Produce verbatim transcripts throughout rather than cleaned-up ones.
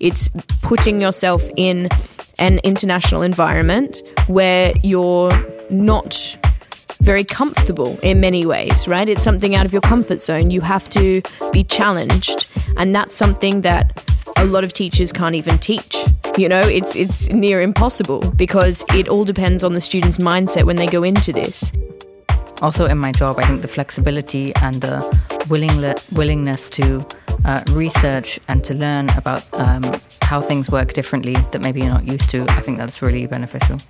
It's putting yourself in an international environment where you're not very comfortable in many ways, right? It's something out of your comfort zone. You have to be challenged. And that's something that a lot of teachers can't even teach. You know, it's it's near impossible because it all depends on the student's mindset when they go into this. Also in my job, I think the flexibility and the willingle- willingness to uh, research and to learn about um, how things work differently that maybe you're not used to, I think that's really beneficial.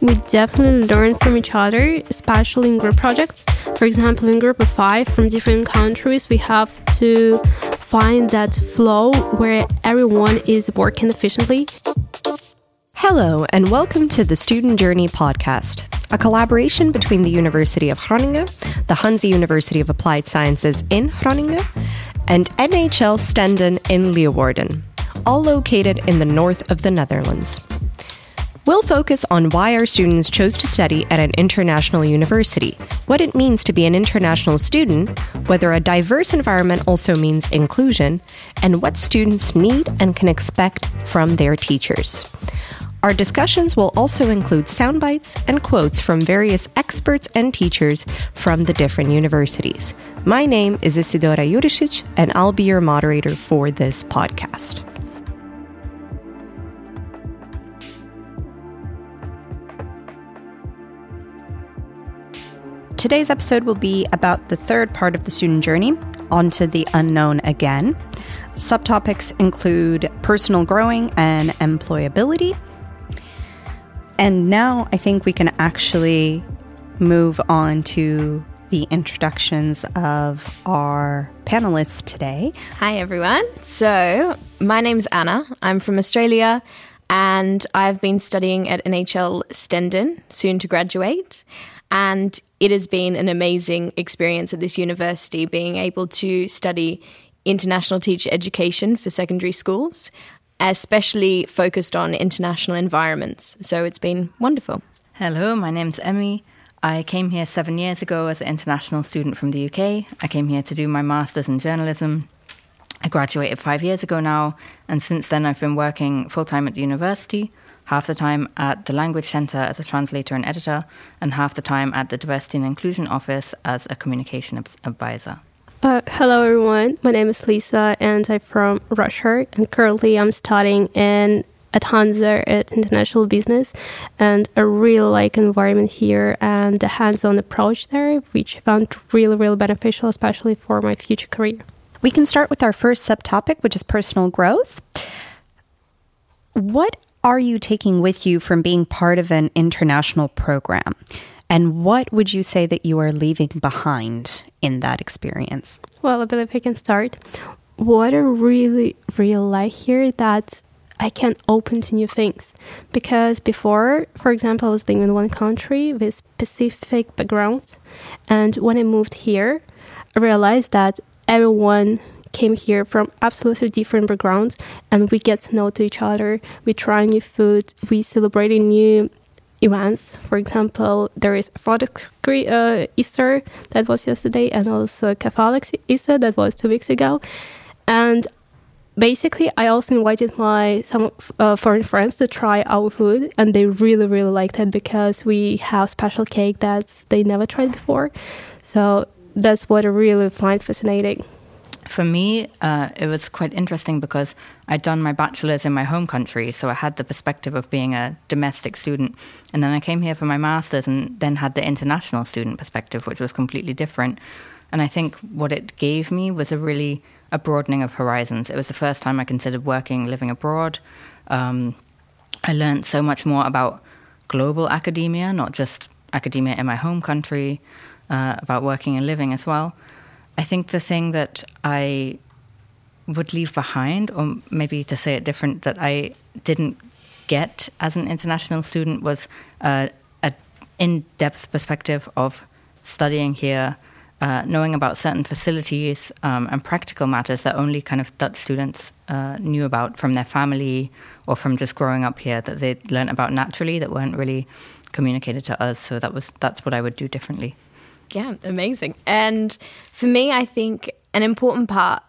We definitely learn from each other, especially in group projects. For example, in group of five from different countries, we have to find that flow where everyone is working efficiently. Hello, and welcome to the Student Journey podcast, a collaboration between the University of Groningen, the Hanze University of Applied Sciences in Groningen, and N H L Stenden in Leeuwarden, all located in the north of the Netherlands. We'll focus on why our students chose to study at an international university, what it means to be an international student, whether a diverse environment also means inclusion, and what students need and can expect from their teachers. Our discussions will also include sound bites and quotes from various experts and teachers from the different universities. My name is Isidora Juricic, and I'll be your moderator for this podcast. Today's episode will be about the third part of the student journey, onto the unknown again. Subtopics include personal growing and employability. And now I think we can actually move on to the introductions of our panelists today. Hi, everyone. So my name's Anna. I'm from Australia. And I've been studying at N H L Stenden, soon to graduate. And it has been an amazing experience at this university, being able to study international teacher education for secondary schools, especially focused on international environments. So it's been wonderful. Hello, my name's Emmy. I came here seven years ago as an international student from the U K. I came here to do my master's in journalism. I graduated five years ago now, and since then I've been working full-time at the university, half the time at the Language Centre as a translator and editor, and half the time at the Diversity and Inclusion Office as a communication advisor. Uh, hello, everyone. My name is Lisa, and I'm from Russia, and currently I'm studying in at Hanze at International Business, and I really like environment here and the hands-on approach there, which I found really, really beneficial, especially for my future career. We can start with our first subtopic, which is personal growth. What are you taking with you from being part of an international program? And what would you say that you are leaving behind in that experience? Well, I believe I can start. What I really, really like here that I can open to new things. Because before, for example, I was living in one country with specific background. And when I moved here, I realized that everyone came here from absolutely different backgrounds, and we get to know to each other. We try new food. We celebrate new events. For example, there is Orthodox uh, Easter that was yesterday, and also Catholic Easter that was two weeks ago. And basically, I also invited my some uh, foreign friends to try our food, and they really, really liked it because we have special cake that they never tried before. So that's what I really find fascinating. For me, uh, it was quite interesting because I'd done my bachelor's in my home country, so I had the perspective of being a domestic student. And then I came here for my master's and then had the international student perspective, which was completely different. And I think what it gave me was a really a broadening of horizons. It was the first time I considered working, living abroad. Um, I learned so much more about global academia, not just academia in my home country, Uh, about working and living as well. I think the thing that I would leave behind, or maybe to say it different, that I didn't get as an international student was uh, an in-depth perspective of studying here, uh, knowing about certain facilities um, and practical matters that only kind of Dutch students uh, knew about from their family or from just growing up here, that they learned about naturally that weren't really communicated to us. So that was that's what I would do differently. Yeah, amazing. And for me, I think an important part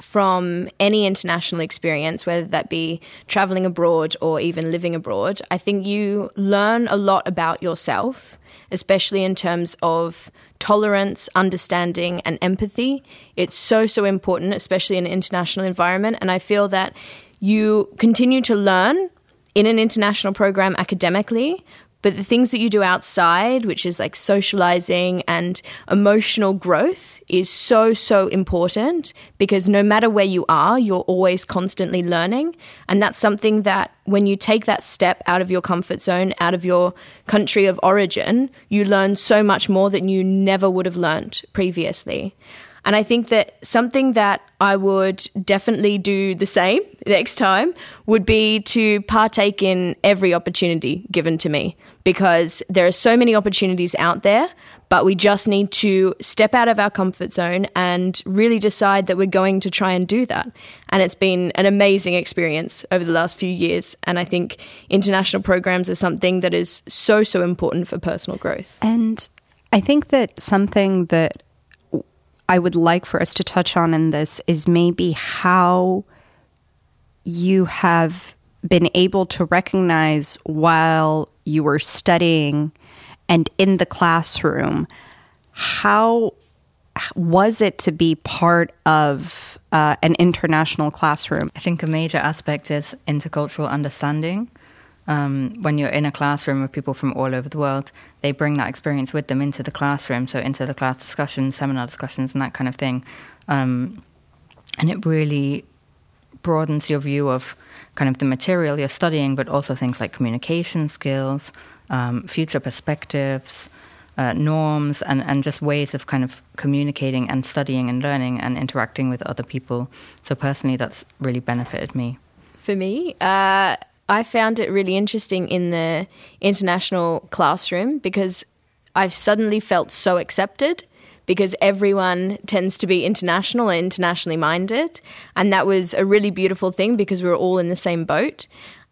from any international experience, whether that be traveling abroad or even living abroad, I think you learn a lot about yourself, especially in terms of tolerance, understanding, and empathy. It's so, so important, especially in an international environment. And I feel that you continue to learn in an international program academically, but the things that you do outside, which is like socializing and emotional growth, is so, so important, because no matter where you are, you're always constantly learning. And that's something that when you take that step out of your comfort zone, out of your country of origin, you learn so much more than you never would have learned previously. And I think that something that I would definitely do the same next time would be to partake in every opportunity given to me, because there are so many opportunities out there, but we just need to step out of our comfort zone and really decide that we're going to try and do that. And it's been an amazing experience over the last few years. And I think international programs are something that is so, so important for personal growth. And I think that something that I would like for us to touch on in this is maybe how you have been able to recognize while you were studying and in the classroom, how was it to be part of uh, an international classroom? I think a major aspect is intercultural understanding. Um, when you're in a classroom with people from all over the world, they bring that experience with them into the classroom, so into the class discussions, seminar discussions, and that kind of thing. Um, and it really broadens your view of kind of the material you're studying, but also things like communication skills, um, future perspectives, uh, norms, and, and just ways of kind of communicating and studying and learning and interacting with other people. So personally, that's really benefited me. For me, uh I found it really interesting in the international classroom, because I've suddenly felt so accepted, because everyone tends to be international and internationally minded. And that was a really beautiful thing, because we were all in the same boat.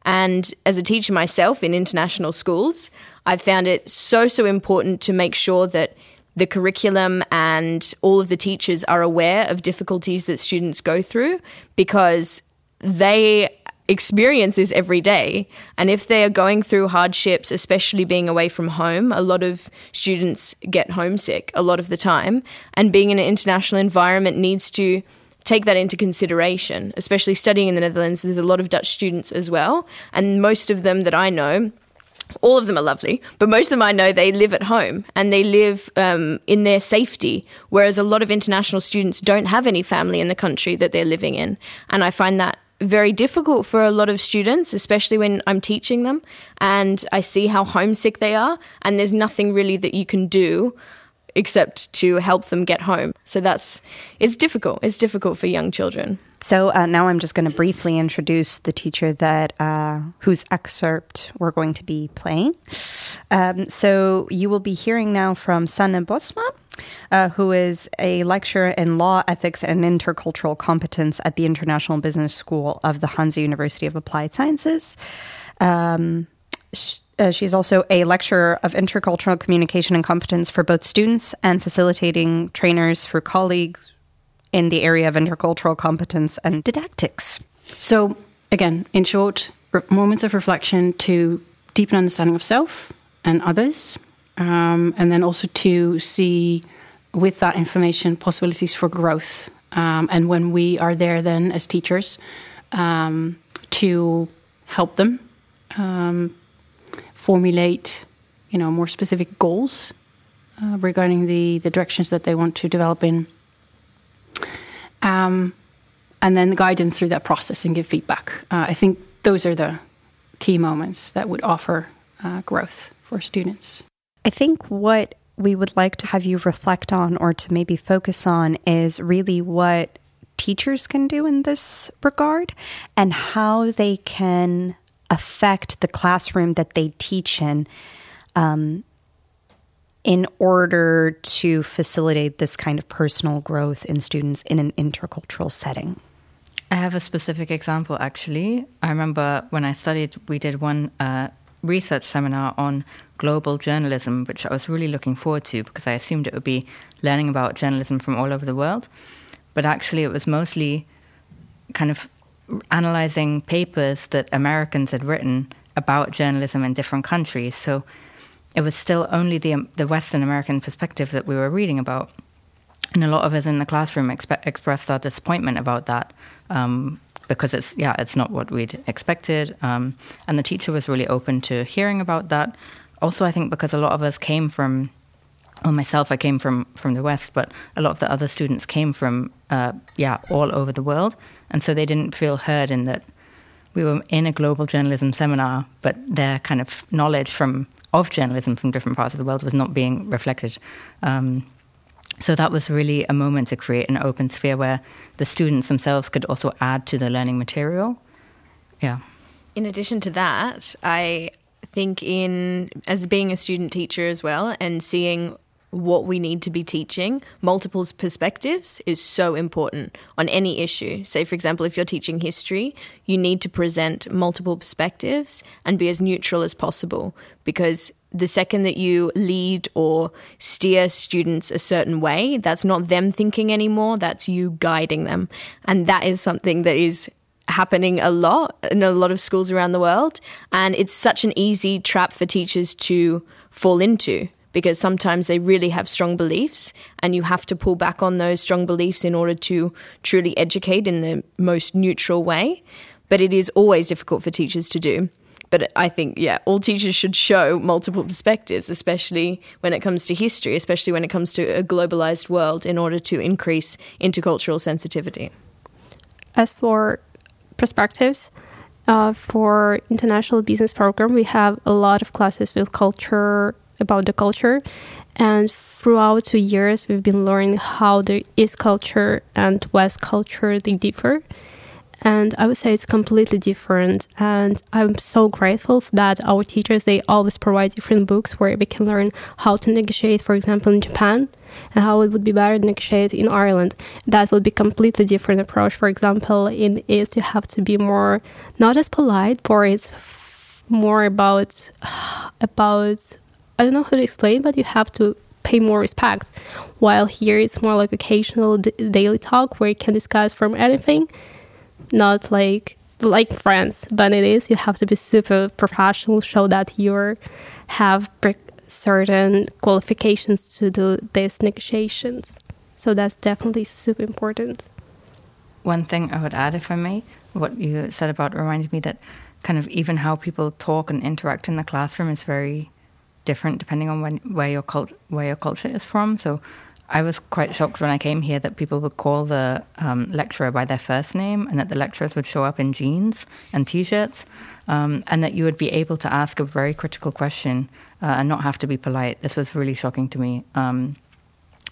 And as a teacher myself in international schools, I found it so, so important to make sure that the curriculum and all of the teachers are aware of difficulties that students go through, because they experiences every day. And if they are going through hardships, especially being away from home, a lot of students get homesick a lot of the time. And being in an international environment needs to take that into consideration, especially studying in the Netherlands. There's a lot of Dutch students as well. And most of them that I know, all of them are lovely, but most of them I know, they live at home and they live um, in their safety, whereas a lot of international students don't have any family in the country that they're living in. And I find that very difficult for a lot of students, especially when I'm teaching them and I see how homesick they are, and there's nothing really that you can do except to help them get home. So that's, it's difficult. It's difficult for young children. So uh, now I'm just going to briefly introduce the teacher that uh, whose excerpt we're going to be playing. Um, so you will be hearing now from Sanne Bosma, uh, who is a lecturer in law, ethics, and intercultural competence at the International Business School of the Hanze University of Applied Sciences. Um, sh- Uh, she's also a lecturer of intercultural communication and competence for both students and facilitating trainers for colleagues in the area of intercultural competence and didactics. So, again, in short, re- moments of reflection to deepen understanding of self and others, um, and then also to see with that information possibilities for growth. Um, and when we are there then as teachers, um, to help them, um, formulate, you know, more specific goals uh, regarding the, the directions that they want to develop in, um, and then guide them through that process and give feedback. Uh, I think those are the key moments that would offer uh, growth for students. I think what we would like to have you reflect on, or to maybe focus on, is really what teachers can do in this regard and how they can affect the classroom that they teach in, um, in order to facilitate this kind of personal growth in students in an intercultural setting. I have a specific example, actually. I remember when I studied, we did one uh, research seminar on global journalism, which I was really looking forward to, because I assumed it would be learning about journalism from all over the world. But actually, it was mostly kind of analyzing papers that Americans had written about journalism in different countries. So it was still only the um, the Western American perspective that we were reading about. And a lot of us in the classroom expe- expressed our disappointment about that um, because it's, yeah, it's not what we'd expected. Um, and the teacher was really open to hearing about that. Also, I think because a lot of us came from, well, myself, I came from, from the West, but a lot of the other students came from, uh, yeah, all over the world. And so they didn't feel heard in that we were in a global journalism seminar, but their kind of knowledge from of journalism from different parts of the world was not being reflected. Um, so that was really a moment to create an open sphere where the students themselves could also add to the learning material. Yeah. In addition to that, I think in, as being a student teacher as well, and seeing what we need to be teaching, multiple perspectives is so important on any issue. Say, for example, if you're teaching history, you need to present multiple perspectives and be as neutral as possible, because the second that you lead or steer students a certain way, that's not them thinking anymore, that's you guiding them. And that is something that is happening a lot in a lot of schools around the world. And it's such an easy trap for teachers to fall into, because sometimes they really have strong beliefs and you have to pull back on those strong beliefs in order to truly educate in the most neutral way. But it is always difficult for teachers to do. But I think, yeah, all teachers should show multiple perspectives, especially when it comes to history, especially when it comes to a globalized world, in order to increase intercultural sensitivity. As for perspectives, uh, for international business program, we have a lot of classes with culture, about the culture, and throughout two years we've been learning how the East culture and West culture, they differ, and I would say it's completely different. And I'm so grateful that our teachers, they always provide different books where we can learn how to negotiate, for example, in Japan, and how it would be better to negotiate in Ireland. That would be completely different approach. For example, in East you have to be more, not as polite, but it's more about about I don't know how to explain, but you have to pay more respect. While here it's more like occasional d- daily talk where you can discuss from anything, not like like friends. But it is, you have to be super professional, show that you have pre- certain qualifications to do these negotiations. So that's definitely super important. One thing I would add, if I may, what you said about reminded me that kind of even how people talk and interact in the classroom is very different depending on when, where your cult, where your culture is from. So I was quite shocked when I came here that people would call the um, lecturer by their first name, and that the lecturers would show up in jeans and t-shirts, um, and that you would be able to ask a very critical question uh, and not have to be polite. This was really shocking to me. Um,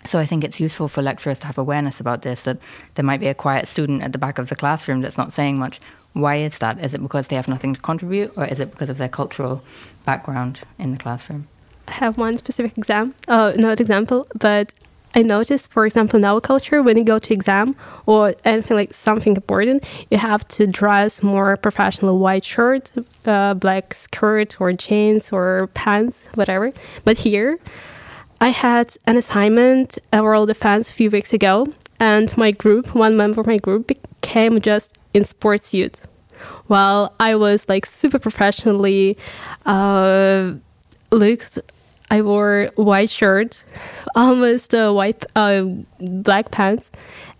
so I think it's useful for lecturers to have awareness about this, that there might be a quiet student at the back of the classroom that's not saying much. Why is that? Is it because they have nothing to contribute, or is it because of their cultural background in the classroom? I have one specific exam, uh, not example, but I noticed, for example, in our culture, when you go to exam or anything like something important, you have to dress more professional, white shirt, uh, black skirt or jeans or pants, whatever. But here, I had an assignment, a world defense, a few weeks ago, and my group, one member of my group became just in sports suit, while I was like super professionally uh, looked. I wore white shirt, almost uh, white, uh, black pants,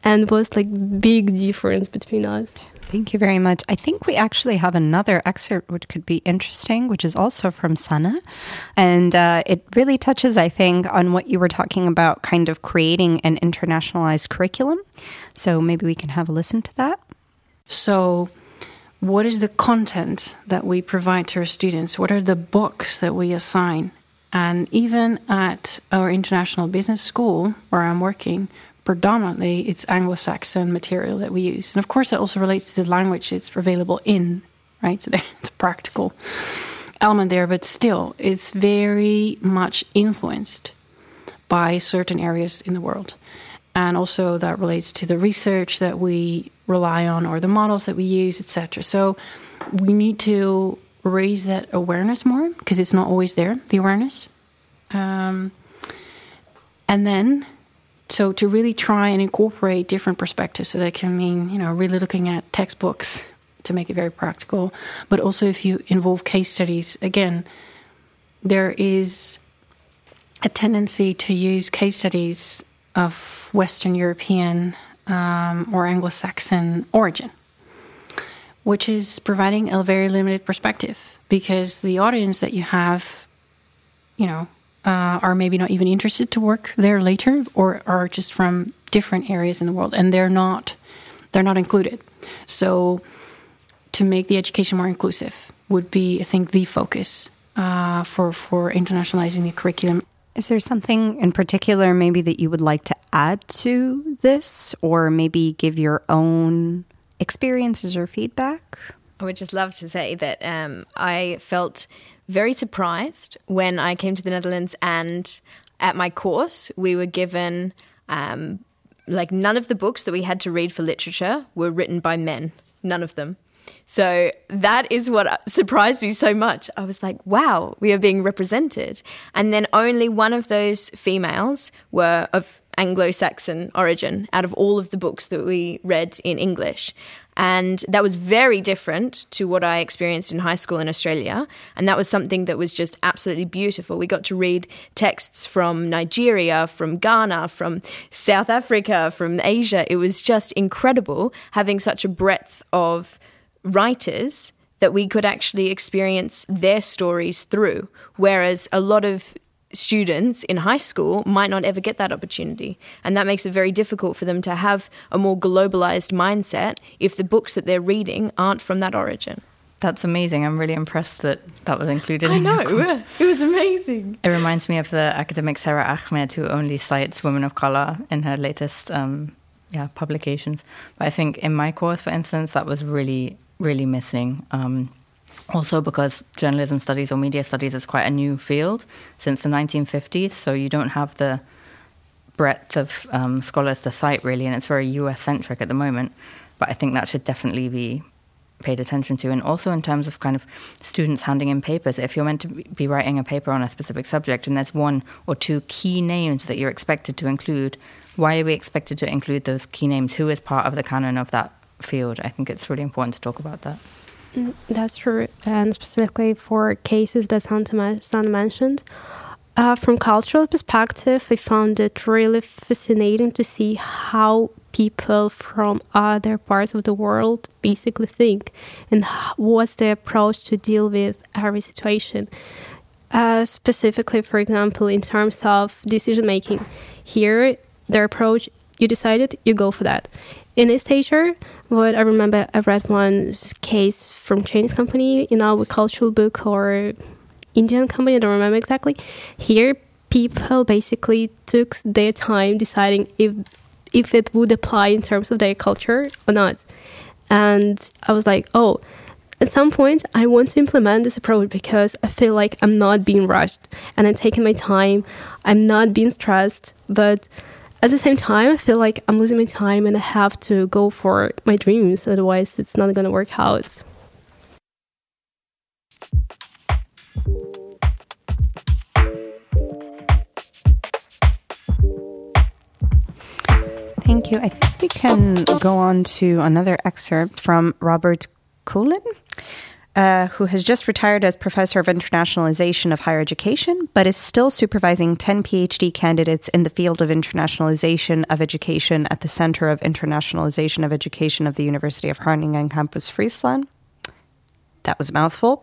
and was like big difference between us. Thank you very much. I think we actually have another excerpt which could be interesting, which is also from Sanne. And uh, it really touches, I think, on what you were talking about, kind of creating an internationalized curriculum. So maybe we can have a listen to that. So what is the content that we provide to our students? What are the books that we assign? And even at our international business school, where I'm working, predominantly it's Anglo-Saxon material that we use. And of course, that also relates to the language it's available in, right? So it's a practical element there, but still, it's very much influenced by certain areas in the world. And also that relates to the research that we rely on, or the models that we use, et cetera. So we need to raise that awareness more, because it's not always there, the awareness. Um, and then So to really try and incorporate different perspectives, so that can mean, you know, really looking at textbooks to make it very practical. But also if you involve case studies, again, there is a tendency to use case studies of Western European um, or Anglo-Saxon origin, which is providing a very limited perspective, because the audience that you have, you know, uh, are maybe not even interested to work there later, or are just from different areas in the world, and they're not they're not included. So to make the education more inclusive would be, I think, the focus uh, for, for internationalizing the curriculum. Is there something in particular maybe that you would like to add to this, or maybe give your own experiences or feedback? I would just love to say that um, I felt very surprised when I came to the Netherlands, and at my course we were given, um, like, none of the books that we had to read for literature were written by men, none of them. So that is what surprised me so much. I was like, wow, we are being represented. And then only one of those females were of Anglo-Saxon origin out of all of the books that we read in English. And that was very different to what I experienced in high school in Australia. And that was something that was just absolutely beautiful. We got to read texts from Nigeria, from Ghana, from South Africa, from Asia. It was just incredible having such a breadth of writers that we could actually experience their stories through, whereas a lot of students in high school might not ever get that opportunity, and that makes it very difficult for them to have a more globalized mindset if the books that they're reading aren't from that origin. That's amazing. I'm really impressed that that was included. I know, in it was amazing. It reminds me of the academic Sarah Ahmed, who only cites women of color in her latest um, yeah publications. But I think in my course, for instance, that was really really missing. Um, also because journalism studies or media studies is quite a new field since the nineteen fifties, so you don't have the breadth of um, scholars to cite, really, and it's very U S-centric at the moment. But I think that should definitely be paid attention to. And also in terms of kind of students handing in papers, if you're meant to be writing a paper on a specific subject and there's one or two key names that you're expected to include, why are we expected to include those key names? Who is part of the canon of that field? I think it's really important to talk about that. That's true, and specifically for cases that Sanne mentioned. Uh, from cultural perspective, I found it really fascinating to see how people from other parts of the world basically think, and what's the approach to deal with every situation. Uh, specifically, for example, in terms of decision-making. Here, their approach, you decided, you go for that. In this teacher, what I remember, I read one case from Chinese company in our cultural book, or Indian company, I don't remember exactly. Here, people basically took their time deciding if if it would apply in terms of their culture or not. And I was like, oh, at some point, I want to implement this approach because I feel like I'm not being rushed and I'm taking my time. I'm not being stressed, but at the same time, I feel like I'm losing my time and I have to go for my dreams. Otherwise, it's not going to work out. Thank you. I think we can go on to another excerpt from Robert Coelen, Uh, who has just retired as professor of internationalization of higher education, but is still supervising ten PhD candidates in the field of internationalization of education at the Center of Internationalization of Education of the University of Groningen Campus Friesland. That was a mouthful.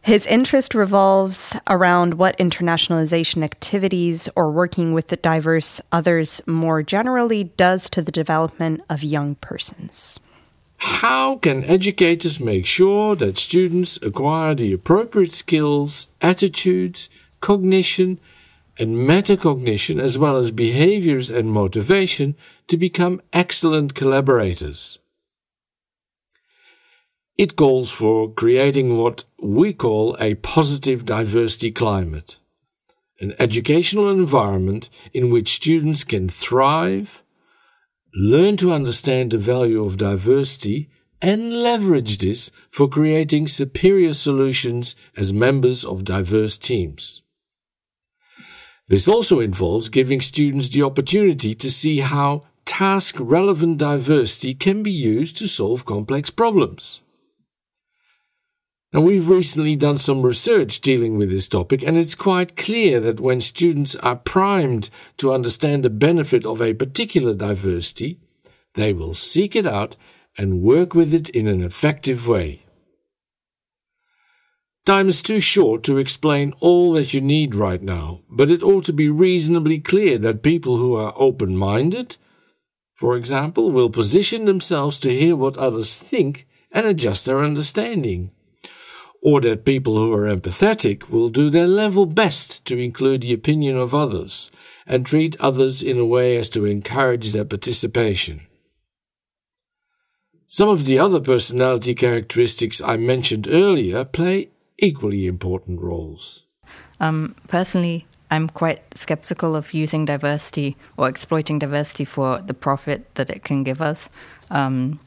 His interest revolves around what internationalization activities or working with the diverse others more generally does to the development of young persons. How can educators make sure that students acquire the appropriate skills, attitudes, cognition and metacognition, as well as behaviors and motivation, to become excellent collaborators? It calls for creating what we call a positive diversity climate, an educational environment in which students can thrive, learn to understand the value of diversity, and leverage this for creating superior solutions as members of diverse teams. This also involves giving students the opportunity to see how task-relevant diversity can be used to solve complex problems. Now, we've recently done some research dealing with this topic, and it's quite clear that when students are primed to understand the benefit of a particular diversity, they will seek it out and work with it in an effective way. Time is too short to explain all that you need right now, but it ought to be reasonably clear that people who are open-minded, for example, will position themselves to hear what others think and adjust their understanding, or that people who are empathetic will do their level best to include the opinion of others and treat others in a way as to encourage their participation. Some of the other personality characteristics I mentioned earlier play equally important roles. Um, personally, I'm quite skeptical of using diversity or exploiting diversity for the profit that it can give us. Um,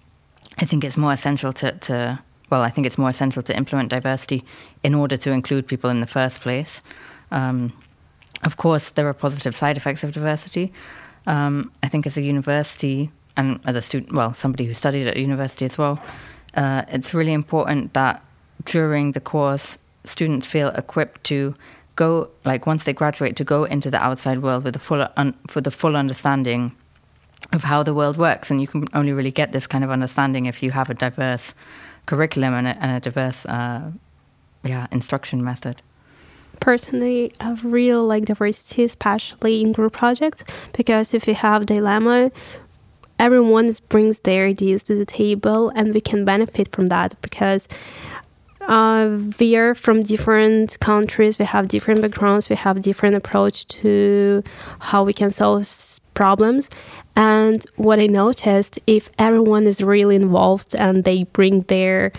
I think it's more essential to... to Well, I think it's more essential to implement diversity in order to include people in the first place. Um, of course, there are positive side effects of diversity. Um, I think as a university and as a student, well, somebody who studied at university as well, uh, it's really important that during the course, students feel equipped to go, like once they graduate, to go into the outside world with the full un- for the full understanding of how the world works. And you can only really get this kind of understanding if you have a diverse curriculum and a, and a diverse uh, yeah, instruction method. Personally, I really like diversity, especially in group projects, because if we have dilemma, everyone brings their ideas to the table and we can benefit from that because uh, we are from different countries, we have different backgrounds, we have different approach to how we can solve problems. And what I noticed, if everyone is really involved and they bring their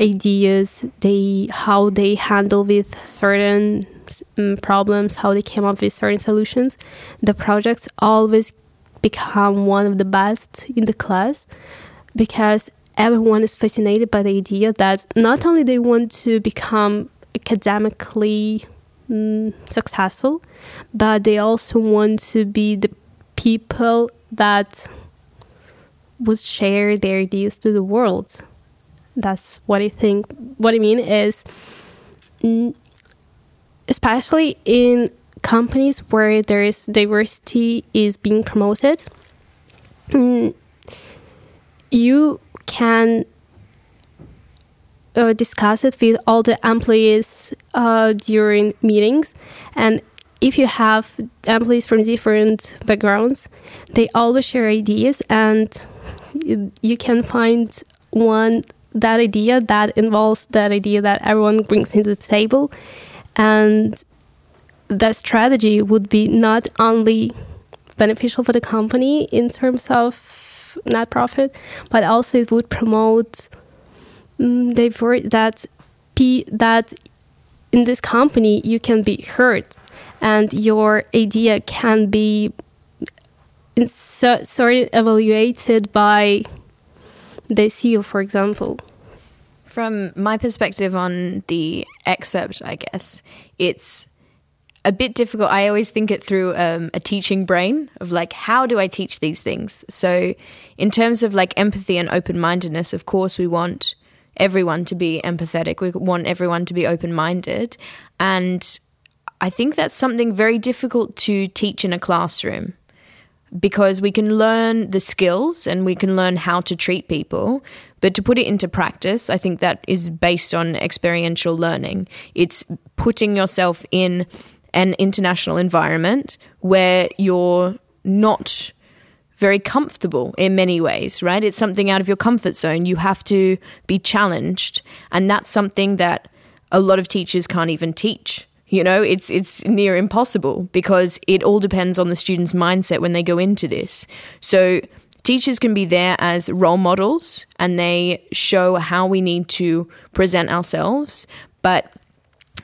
ideas, they how they handle with certain um, problems, how they came up with certain solutions, the projects always become one of the best in the class because everyone is fascinated by the idea that not only they want to become academically um, successful, but they also want to be the people that would share their ideas to the world. That's what I think. What I mean is, especially in companies where there is diversity is being promoted, you can uh, discuss it with all the employees uh, during meetings. And if you have employees from different backgrounds, they always share ideas and you can find one, that idea that involves that idea that everyone brings into the table. And that strategy would be not only beneficial for the company in terms of net profit, but also it would promote um, diver- that, P- that in this company you can be heard. And your idea can be sort of evaluated by the C E O, for example. From my perspective on the excerpt, I guess, it's a bit difficult. I always think it through um, a teaching brain of like, how do I teach these things? So in terms of like empathy and open-mindedness, of course, we want everyone to be empathetic. We want everyone to be open-minded. And I think that's something very difficult to teach in a classroom because we can learn the skills and we can learn how to treat people, but to put it into practice, I think that is based on experiential learning. It's putting yourself in an international environment where you're not very comfortable in many ways, right? It's something out of your comfort zone. You have to be challenged, and that's something that a lot of teachers can't even teach. You know, it's it's near impossible because it all depends on the student's mindset when they go into this. So teachers can be there as role models and they show how we need to present ourselves, but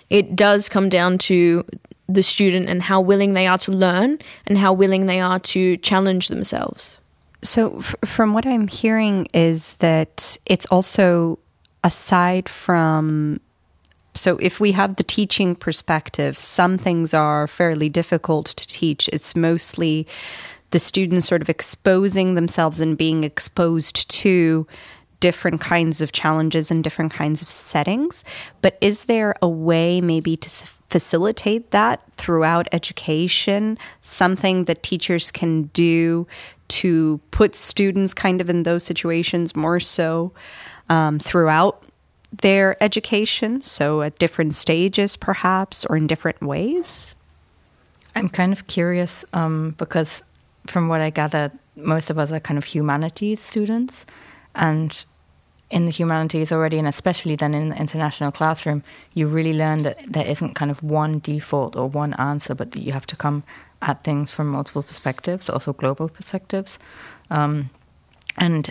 it does come down to the student and how willing they are to learn and how willing they are to challenge themselves. So f- from what I'm hearing is that it's also, aside from So if we have the teaching perspective, some things are fairly difficult to teach. It's mostly the students sort of exposing themselves and being exposed to different kinds of challenges and different kinds of settings. But is there a way maybe to facilitate that throughout education, something that teachers can do to put students kind of in those situations more so um, throughout their education, so at different stages perhaps, or in different ways? I'm kind of curious um, because from what I gather, most of us are kind of humanities students, and in the humanities already, and especially then in the international classroom, you really learn that there isn't kind of one default or one answer, but that you have to come at things from multiple perspectives, also global perspectives. Um, and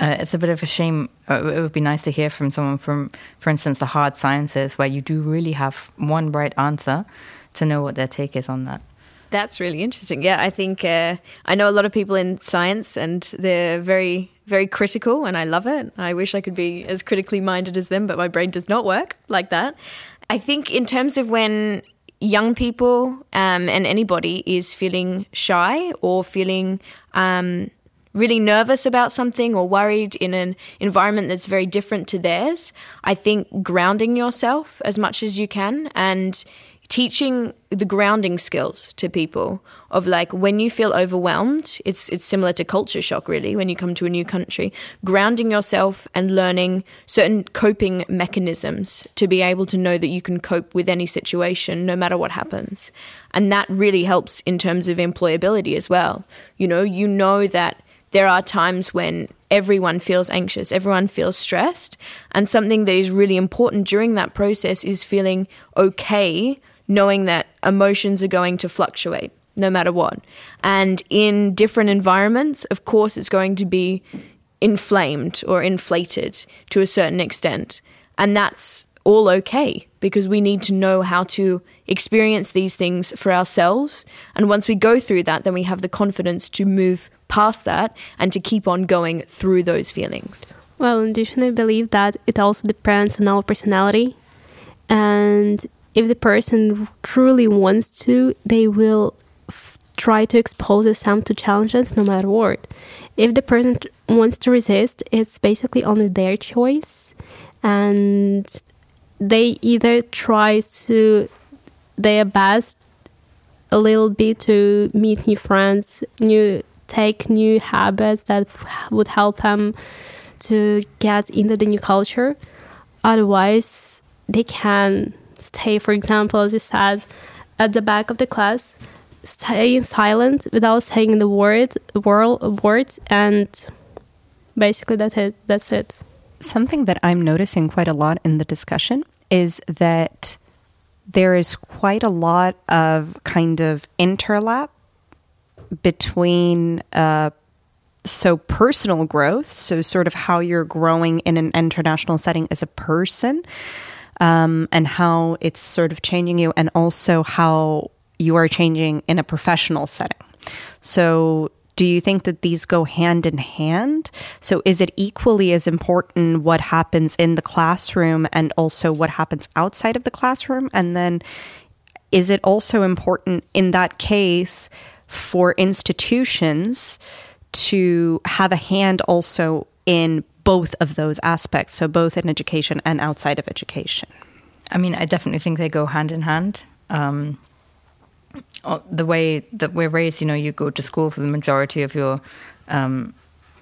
uh, it's a bit of a shame. It would be nice to hear from someone from, for instance, the hard sciences, where you do really have one right answer, to know what their take is on that. That's really interesting. Yeah, I think uh, I know a lot of people in science, and they're very, very critical, and I love it. I wish I could be as critically minded as them, but my brain does not work like that. I think in terms of when young people um, and anybody is feeling shy or feeling um, really nervous about something or worried in an environment that's very different to theirs, I think grounding yourself as much as you can and teaching the grounding skills to people of, like, when you feel overwhelmed, it's it's similar to culture shock, really, when you come to a new country, grounding yourself and learning certain coping mechanisms to be able to know that you can cope with any situation no matter what happens. And that really helps in terms of employability as well. You know, you know that there are times when everyone feels anxious, everyone feels stressed, and something that is really important during that process is feeling okay, knowing that emotions are going to fluctuate no matter what. And in different environments, of course, it's going to be inflamed or inflated to a certain extent. And that's all okay, because we need to know how to experience these things for ourselves. And once we go through that, then we have the confidence to move past that and to keep on going through those feelings. Well, in addition, I believe that it also depends on our personality, and if the person truly wants to, they will f- try to expose themselves to challenges no matter what. If the person t- wants to resist, it's basically only their choice. And they either try to their best a little bit to meet new friends, new take new habits that would help them to get into the new culture. Otherwise, they can stay, for example, as you said, at the back of the class, staying silent without saying the word, word, word, and basically that's it. That's it. Something that I'm noticing quite a lot in the discussion is that there is quite a lot of kind of interlap between uh, so personal growth, so sort of how you're growing in an international setting as a person, Um, and how it's sort of changing you, and also how you are changing in a professional setting. So do you think that these go hand in hand? So is it equally as important what happens in the classroom and also what happens outside of the classroom? And then is it also important in that case for institutions to have a hand also in both of those aspects, so both in education and outside of education? I mean, I definitely think they go hand in hand. Um, the way that we're raised, you know, you go to school for the majority of your um,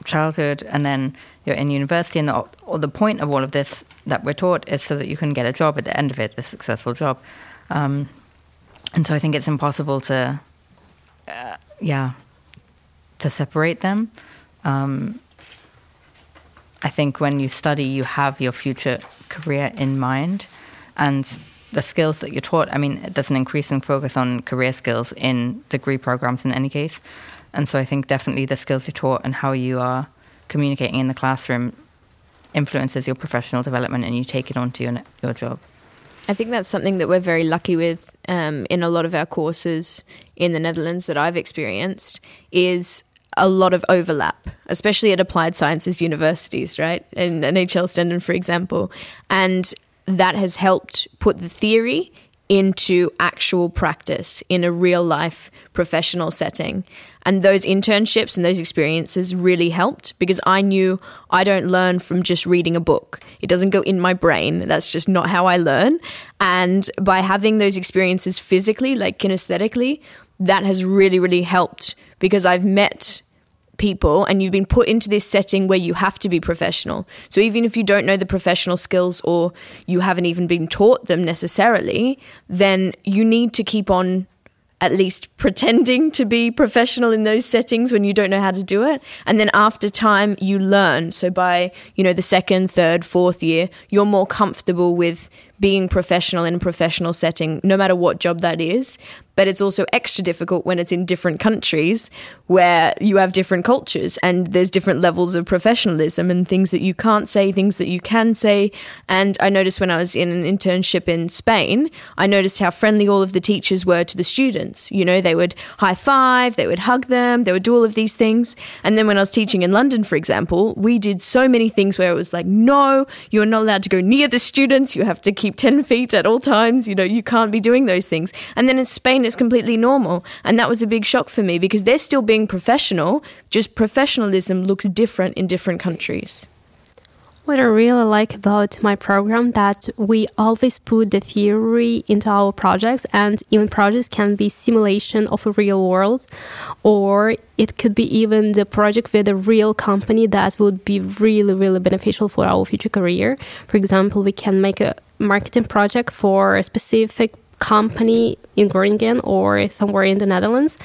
childhood, and then you're in university, and the, or the point of all of this that we're taught is so that you can get a job at the end of it, a successful job. Um, and so I think it's impossible to, uh, yeah, to separate them. Um I think when you study, you have your future career in mind, and the skills that you're taught, I mean, there's an increasing focus on career skills in degree programs in any case. And so I think definitely the skills you're taught and how you are communicating in the classroom influences your professional development, and you take it onto your, your job. I think that's something that we're very lucky with um, in a lot of our courses in the Netherlands that I've experienced is a lot of overlap, especially at applied sciences universities, right? In N H L Stenden, for example. And that has helped put the theory into actual practice in a real life professional setting. And those internships and those experiences really helped, because I knew I don't learn from just reading a book. It doesn't go in my brain. That's just not how I learn. And by having those experiences physically, like kinesthetically, that has really, really helped, because I've met people and you've been put into this setting where you have to be professional. So even if you don't know the professional skills, or you haven't even been taught them necessarily, then you need to keep on at least pretending to be professional in those settings when you don't know how to do it. And then after time, you learn. So by, you know, the second, third, fourth year, you're more comfortable with being professional in a professional setting, no matter what job that is. But it's also extra difficult when it's in different countries where you have different cultures and there's different levels of professionalism and things that you can't say, things that you can say. And I noticed when I was in an internship in Spain, I noticed how friendly all of the teachers were to the students. You know, they would high five, they would hug them, they would do all of these things. And then when I was teaching in London, for example, we did so many things where it was like, no, you're not allowed to go near the students. You have to keep Keep ten feet at all times. You know, you can't be doing those things. And then in Spain, it's completely normal. And that was a big shock for me, because they're still being professional, just professionalism looks different in different countries. What I really like about my program, that we always put the theory into our projects, and even projects can be simulation of a real world, or it could be even the project with a real company that would be really, really beneficial for our future career. For example, we can make a marketing project for a specific company in Groningen or somewhere in the Netherlands.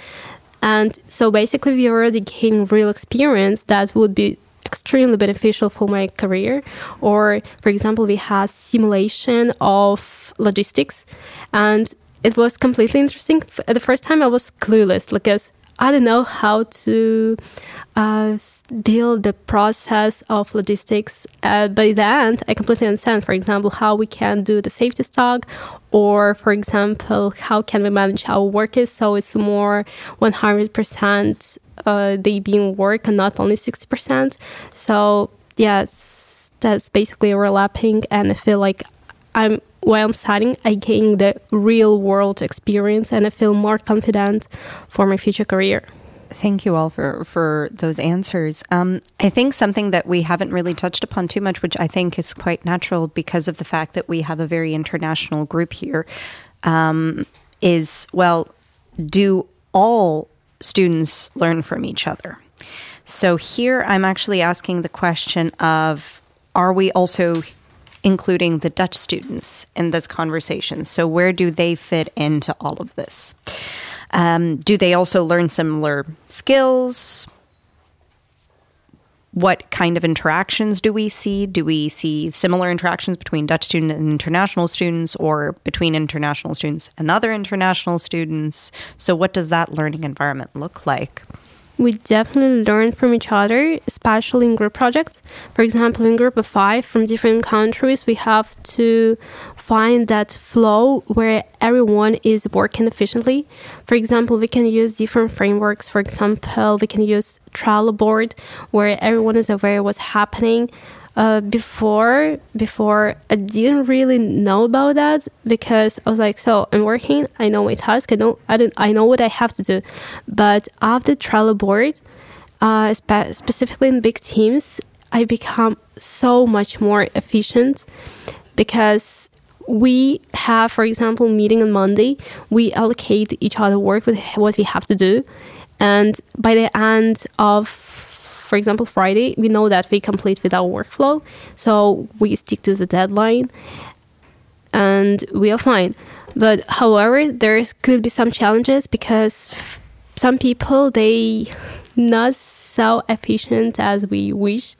And so basically we already gained real experience that would be extremely beneficial for my career. Or, for example, we had simulation of logistics, and it was completely interesting. At the first time, I was clueless because I don't know how to uh, build the process of logistics. Uh, by the end, I completely understand, for example, how we can do the safety stock, or, for example, how can we manage our workers so it's more one hundred percent uh, they being work and not only sixty percent. So, yes, that's basically overlapping, and I feel like I'm while I'm studying, I gain the real-world experience, and I feel more confident for my future career. Thank you all for, for those answers. Um, I think something that we haven't really touched upon too much, which I think is quite natural because of the fact that we have a very international group here, um, is, well, do all students learn from each other? So here I'm actually asking the question of, are we also including the Dutch students in this conversation? So where do they fit into all of this? Um, do they also learn similar skills? What kind of interactions do we see? Do we see similar interactions between Dutch students and international students, or between international students and other international students? So what does that learning environment look like? We definitely learn from each other, especially in group projects. For example, in group of five from different countries, we have to find that flow where everyone is working efficiently. For example, we can use different frameworks. For example, we can use Trello board where everyone is aware of what's happening. Uh, before, before I didn't really know about that, because I was like, so I'm working, I know my task, I know, I don't, I know what I have to do. But after Trello board, uh, spe- specifically in big teams, I become so much more efficient, because we have, for example, meeting on Monday, we allocate each other work with what we have to do, and by the end of, for example, Friday, we know that we complete with our workflow, so we stick to the deadline and we are fine. But however, there could be some challenges, because some people, they not so efficient as we wish,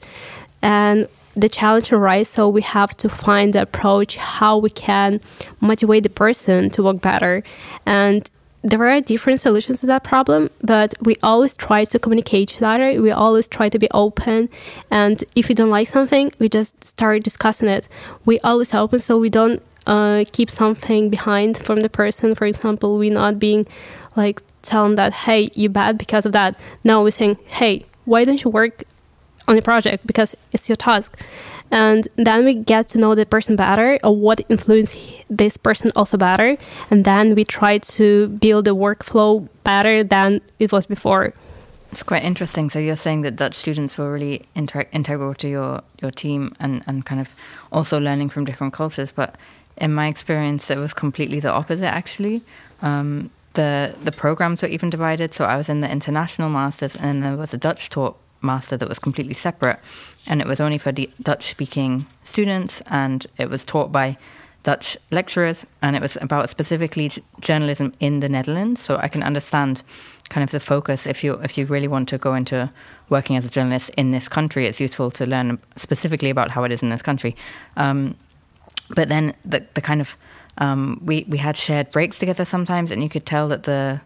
and the challenge arises, so we have to find the approach how we can motivate the person to work better. And there are different solutions to that problem, but we always try to communicate each other. We always try to be open. And if we don't like something, we just start discussing it. We always open, so we don't uh, keep something behind from the person. For example, we're not being like telling that, hey, you're bad because of that. No, we're saying, hey, why don't you work on the project? Because it's your task. And then we get to know the person better, or what influenced this person also better. And then we try to build the workflow better than it was before. It's quite interesting. So you're saying that Dutch students were really inter- integral to your, your team and, and kind of also learning from different cultures. But in my experience, it was completely the opposite, actually. Um, the the programs were even divided. So I was in the international masters, and there was a Dutch taught master that was completely separate. And it was only for D- Dutch-speaking students, and it was taught by Dutch lecturers, and it was about specifically j- journalism in the Netherlands. So I can understand kind of the focus. If you if you really want to go into working as a journalist in this country, it's useful to learn specifically about how it is in this country. Um, but then the the kind of um, we we had shared breaks together sometimes, and you could tell that the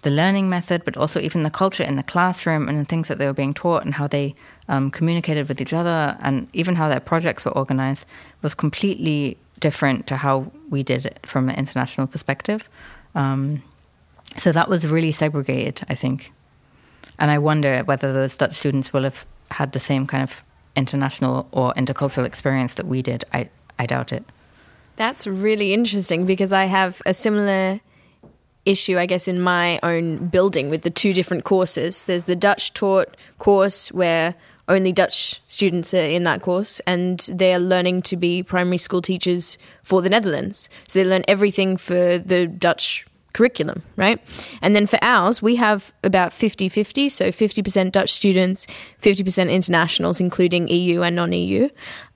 the learning method, but also even the culture in the classroom and the things that they were being taught and how they um, communicated with each other, and even how their projects were organized, was completely different to how we did it from an international perspective. Um, so that was really segregated, I think. And I wonder whether those Dutch students will have had the same kind of international or intercultural experience that we did. I, I doubt it. That's really interesting, because I have a similar issue, I guess, in my own building with the two different courses. There's the Dutch taught course where only Dutch students are in that course, and they're learning to be primary school teachers for the Netherlands. So they learn everything for the Dutch curriculum, right? And then for ours, we have about fifty-fifty, so fifty percent Dutch students, fifty percent internationals, including E U and non-E U.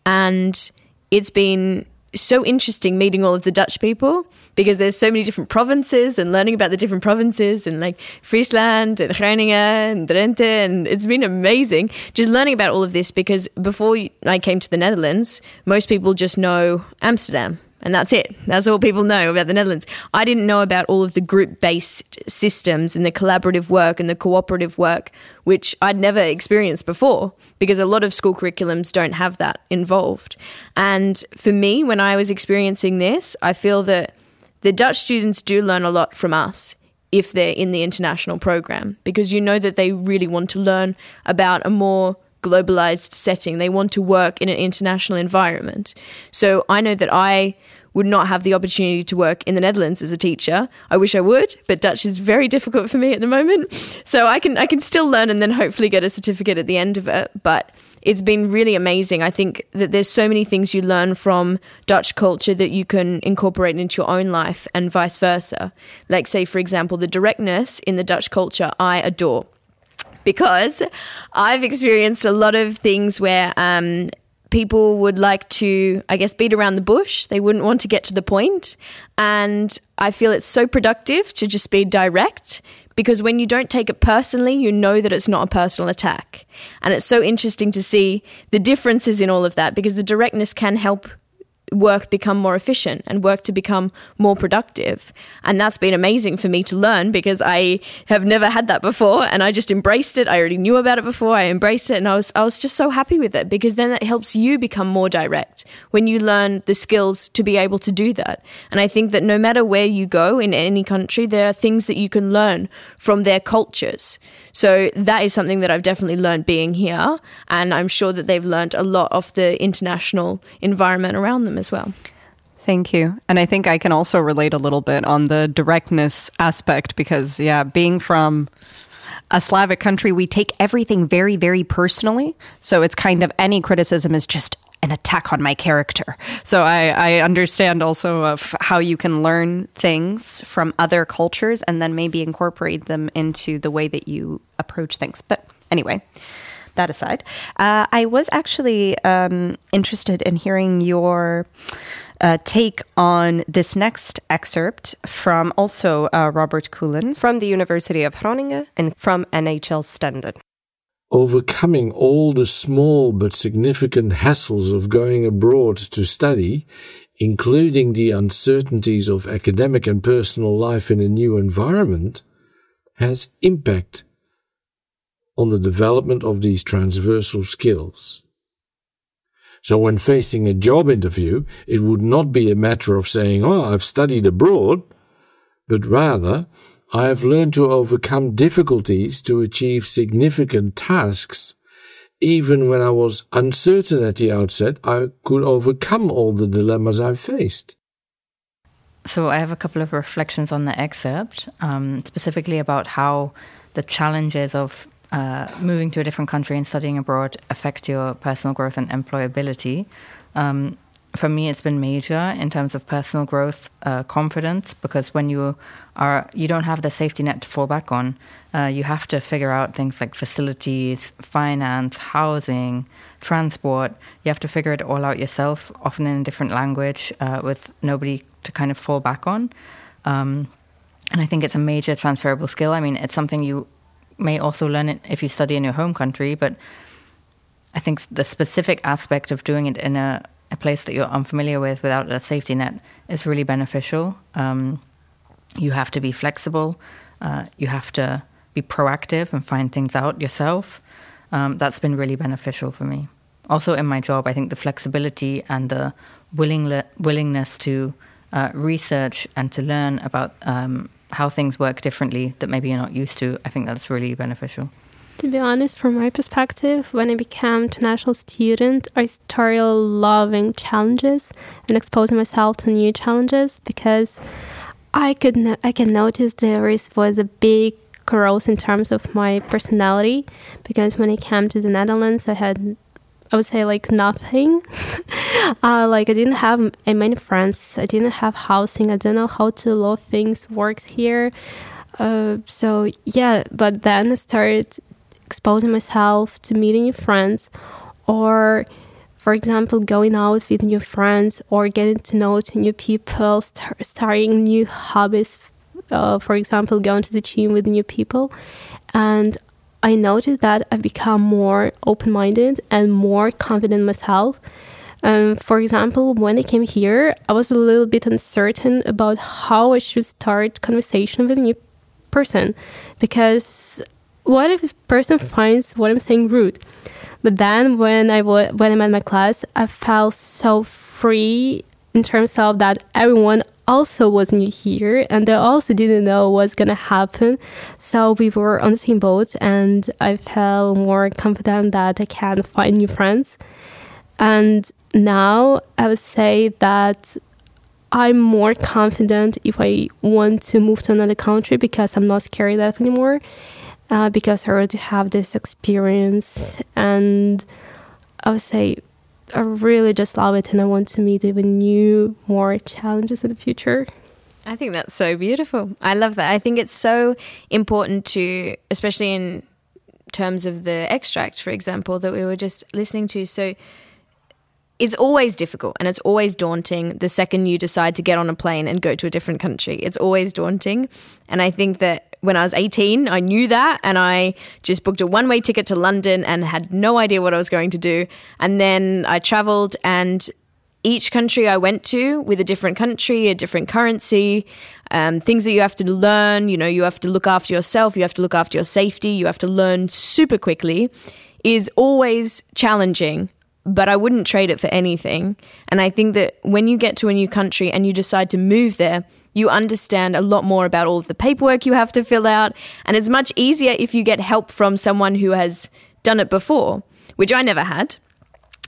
And it's been so interesting meeting all of the Dutch people, because there's so many different provinces, and learning about the different provinces, and like Friesland and Groningen and Drenthe, and it's been amazing just learning about all of this, because before I came to the Netherlands, most people just know Amsterdam, and that's it. That's all people know about the Netherlands. I didn't know about all of the group-based systems and the collaborative work and the cooperative work, which I'd never experienced before, because a lot of school curriculums don't have that involved. And for me, when I was experiencing this, I feel that the Dutch students do learn a lot from us if they're in the international program, because you know that they really want to learn about a more globalized setting. They want to work in an international environment. So I know that I would not have the opportunity to work in the Netherlands as a teacher. I wish I would, but Dutch is very difficult for me at the moment. So I can I can still learn and then hopefully get a certificate at the end of it. But it's been really amazing. I think that there's so many things you learn from Dutch culture that you can incorporate into your own life, and vice versa. Like, say, for example, the directness in the Dutch culture I adore, because I've experienced a lot of things where um, people would like to, I guess, beat around the bush. They wouldn't want to get to the point. And I feel it's so productive to just be direct, because when you don't take it personally, you know that it's not a personal attack. And it's so interesting to see the differences in all of that, because the directness can help work become more efficient and work to become more productive. And that's been amazing for me to learn, because I have never had that before, and I just embraced it. I already knew about it before. I embraced it, and I was I was just so happy with it, because then that helps you become more direct when you learn the skills to be able to do that. And I think that no matter where you go in any country, there are things that you can learn from their cultures. So that is something that I've definitely learned being here, and I'm sure that they've learned a lot of the international environment around them as well. Thank you. And I think I can also relate a little bit on the directness aspect, because, yeah, being from a Slavic country, we take everything very, very personally. So it's kind of any criticism is just an attack on my character. So I, I understand also of how you can learn things from other cultures and then maybe incorporate them into the way that you approach things. But anyway, that aside, uh, I was actually um, interested in hearing your uh, take on this next excerpt from also uh, Robert Coelen from the University of Groningen and from N H L Stenden. Overcoming all the small but significant hassles of going abroad to study, including the uncertainties of academic and personal life in a new environment, has impact on the development of these transversal skills. So when facing a job interview, it would not be a matter of saying, oh, I've studied abroad, but rather, I have learned to overcome difficulties to achieve significant tasks even when I was uncertain at the outset, I could overcome all the dilemmas I faced. So I have a couple of reflections on the excerpt, um, specifically about how the challenges of uh, moving to a different country and studying abroad affect your personal growth and employability. Um, for me, it's been major in terms of personal growth, uh, confidence, because when you are, you don't have the safety net to fall back on. Uh, you have to figure out things like facilities, finance, housing, transport. You have to figure it all out yourself, often in a different language, uh, with nobody to kind of fall back on. Um, and I think it's a major transferable skill. I mean, it's something you may also learn it if you study in your home country, but I think the specific aspect of doing it in a, a place that you're unfamiliar with without a safety net is really beneficial. Um, you have to be flexible. Uh, you have to be proactive and find things out yourself. Um, that's been really beneficial for me. Also in my job, I think the flexibility and the willing willingness to uh, research and to learn about um, how things work differently that maybe you're not used to, I think that's really beneficial. To be honest, from my perspective, when I became an international student, I started loving challenges and exposing myself to new challenges because I could no- I can notice there is, was a big growth in terms of my personality, because when I came to the Netherlands, I had, I would say, like nothing. uh, like I didn't have many friends. I didn't have housing. I didn't know how to love things works here. Uh, so yeah, but then I started exposing myself to meeting new friends, or for example, going out with new friends or getting to know new people, start, starting new hobbies, uh, for example, going to the gym with new people. And I noticed that I've become more open-minded and more confident myself. Um, for example, when I came here, I was a little bit uncertain about how I should start conversation with a new person, because what if this person finds what I'm saying rude? But then when I, w- when I met my class, I felt so free in terms of that everyone also was new here and they also didn't know what's going to happen. So we were on the same boat and I felt more confident that I can find new friends. And now I would say that I'm more confident if I want to move to another country because I'm not scared of that anymore. Uh, because I already have this experience, and I would say I really just love it and I want to meet even new, more challenges in the future. I think that's so beautiful. I love that. I think it's so important to, especially in terms of the extract, for example, that we were just listening to. So it's always difficult and it's always daunting the second you decide to get on a plane and go to a different country. It's always daunting. And I think that when I was eighteen, I knew that, and I just booked a one-way ticket to London and had no idea what I was going to do. And then I traveled, and each country I went to with a different country, a different currency, um, things that you have to learn, you know, you have to look after yourself, you have to look after your safety, you have to learn super quickly, is always challenging, but I wouldn't trade it for anything. And I think that when you get to a new country and you decide to move there, you understand a lot more about all of the paperwork you have to fill out. And it's much easier if you get help from someone who has done it before, which I never had.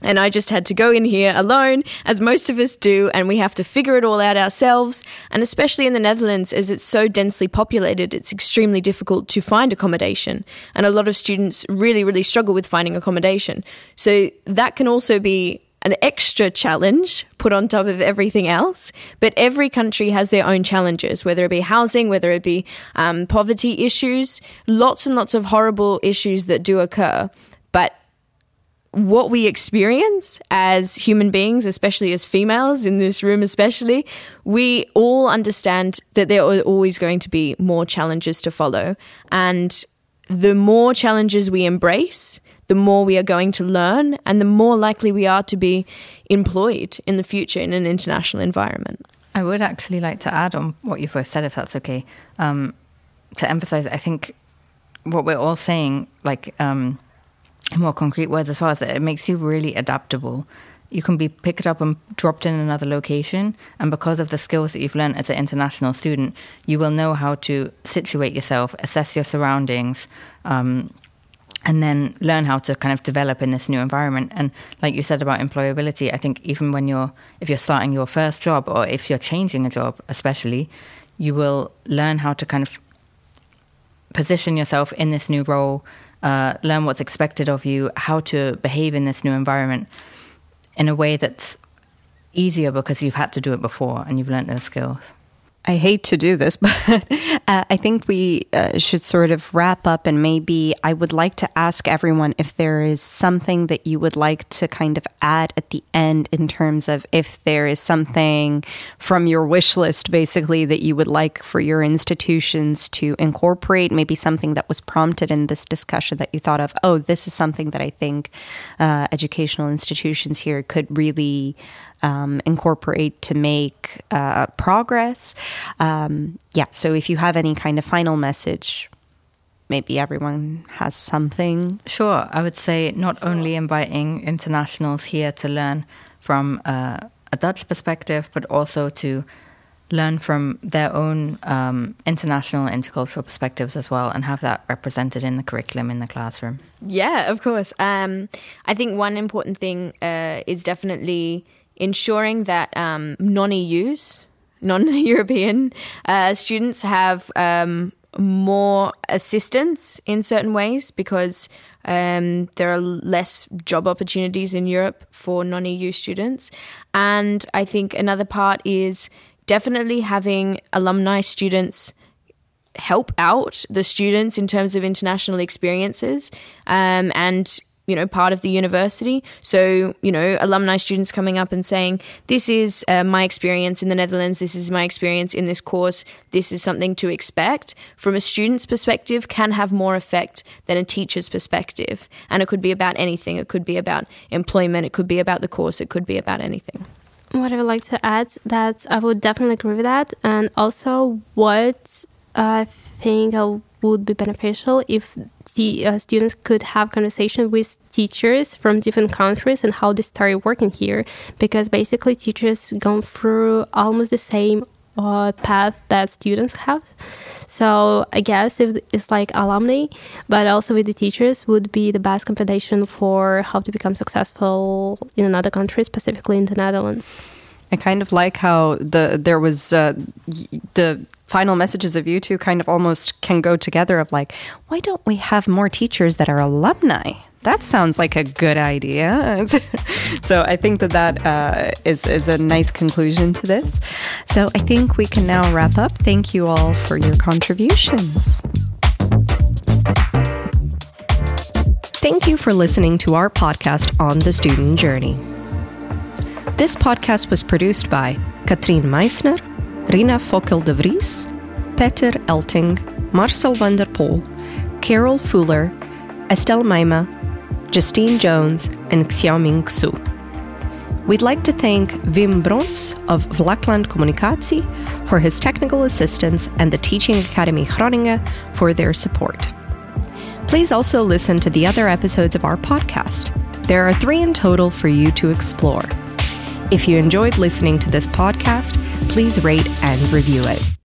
And I just had to go in here alone, as most of us do, and we have to figure it all out ourselves. And especially in the Netherlands, as it's so densely populated, it's extremely difficult to find accommodation. And a lot of students really, really struggle with finding accommodation. So that can also be an extra challenge put on top of everything else. But every country has their own challenges, whether it be housing, whether it be um, poverty issues, lots and lots of horrible issues that do occur. But what we experience as human beings, especially as females in this room especially, we all understand that there are always going to be more challenges to follow. And the more challenges we embrace, the more we are going to learn and the more likely we are to be employed in the future in an international environment. I would actually like to add on what you've both said, if that's okay, um, to emphasize, I think what we're all saying, like um, in more concrete words as well, is that it makes you really adaptable. You can be picked up and dropped in another location. And because of the skills that you've learned as an international student, you will know how to situate yourself, assess your surroundings, um, and then learn how to kind of develop in this new environment. And like you said about employability, I think even when you're, if you're starting your first job or if you're changing a job especially, you will learn how to kind of position yourself in this new role, uh, learn what's expected of you, how to behave in this new environment in a way that's easier because you've had to do it before and you've learned those skills. I hate to do this, but uh, I think we uh, should sort of wrap up, and maybe I would like to ask everyone if there is something that you would like to kind of add at the end in terms of if there is something from your wish list, basically, that you would like for your institutions to incorporate, maybe something that was prompted in this discussion that you thought of, oh, this is something that I think uh, educational institutions here could really Um, incorporate to make uh, progress. Um, yeah, so if you have any kind of final message, maybe everyone has something. Sure, I would say not only inviting internationals here to learn from uh, a Dutch perspective, but also to learn from their own um, international intercultural perspectives as well, and have that represented in the curriculum in the classroom. Yeah, of course. Um, I think one important thing uh, is definitely ensuring that um, non-E Us, non-European uh, students have um, more assistance in certain ways, because um, there are less job opportunities in Europe for non-E U students. And I think another part is definitely having alumni students help out the students in terms of international experiences um, and you know, part of the university. So, you know, alumni students coming up and saying, this is uh, my experience in the Netherlands, this is my experience in this course, this is something to expect, from a student's perspective, can have more effect than a teacher's perspective. And it could be about anything. It could be about employment, it could be about the course, it could be about anything. What I would like to add, that I would definitely agree with that. And also what I think I would be beneficial if the uh, students could have conversation with teachers from different countries and how they started working here, because basically teachers gone through almost the same uh, path that students have. So I guess if it's like alumni, but also with the teachers, would be the best combination for how to become successful in another country, specifically in the Netherlands. I kind of like how the there was uh, the final messages of you two kind of almost can go together of like, why don't we have more teachers that are alumni? That sounds like a good idea. So I think that that uh, is, is a nice conclusion to this. So I think we can now wrap up. Thank you all for your contributions. Thank you for listening to our podcast on the Student Journey. This podcast was produced by Katrin Meissner, Rina Fokkel de Vries, Peter Elting, Marcel van der Poel, Carol Fuller, Estelle Maima, Justine Jones, and Xiaoming Xu. We'd like to thank Wim Brons of Vlakland Communicatie for his technical assistance and the Teaching Academy Groningen for their support. Please also listen to the other episodes of our podcast. There are three in total for you to explore. If you enjoyed listening to this podcast, please rate and review it.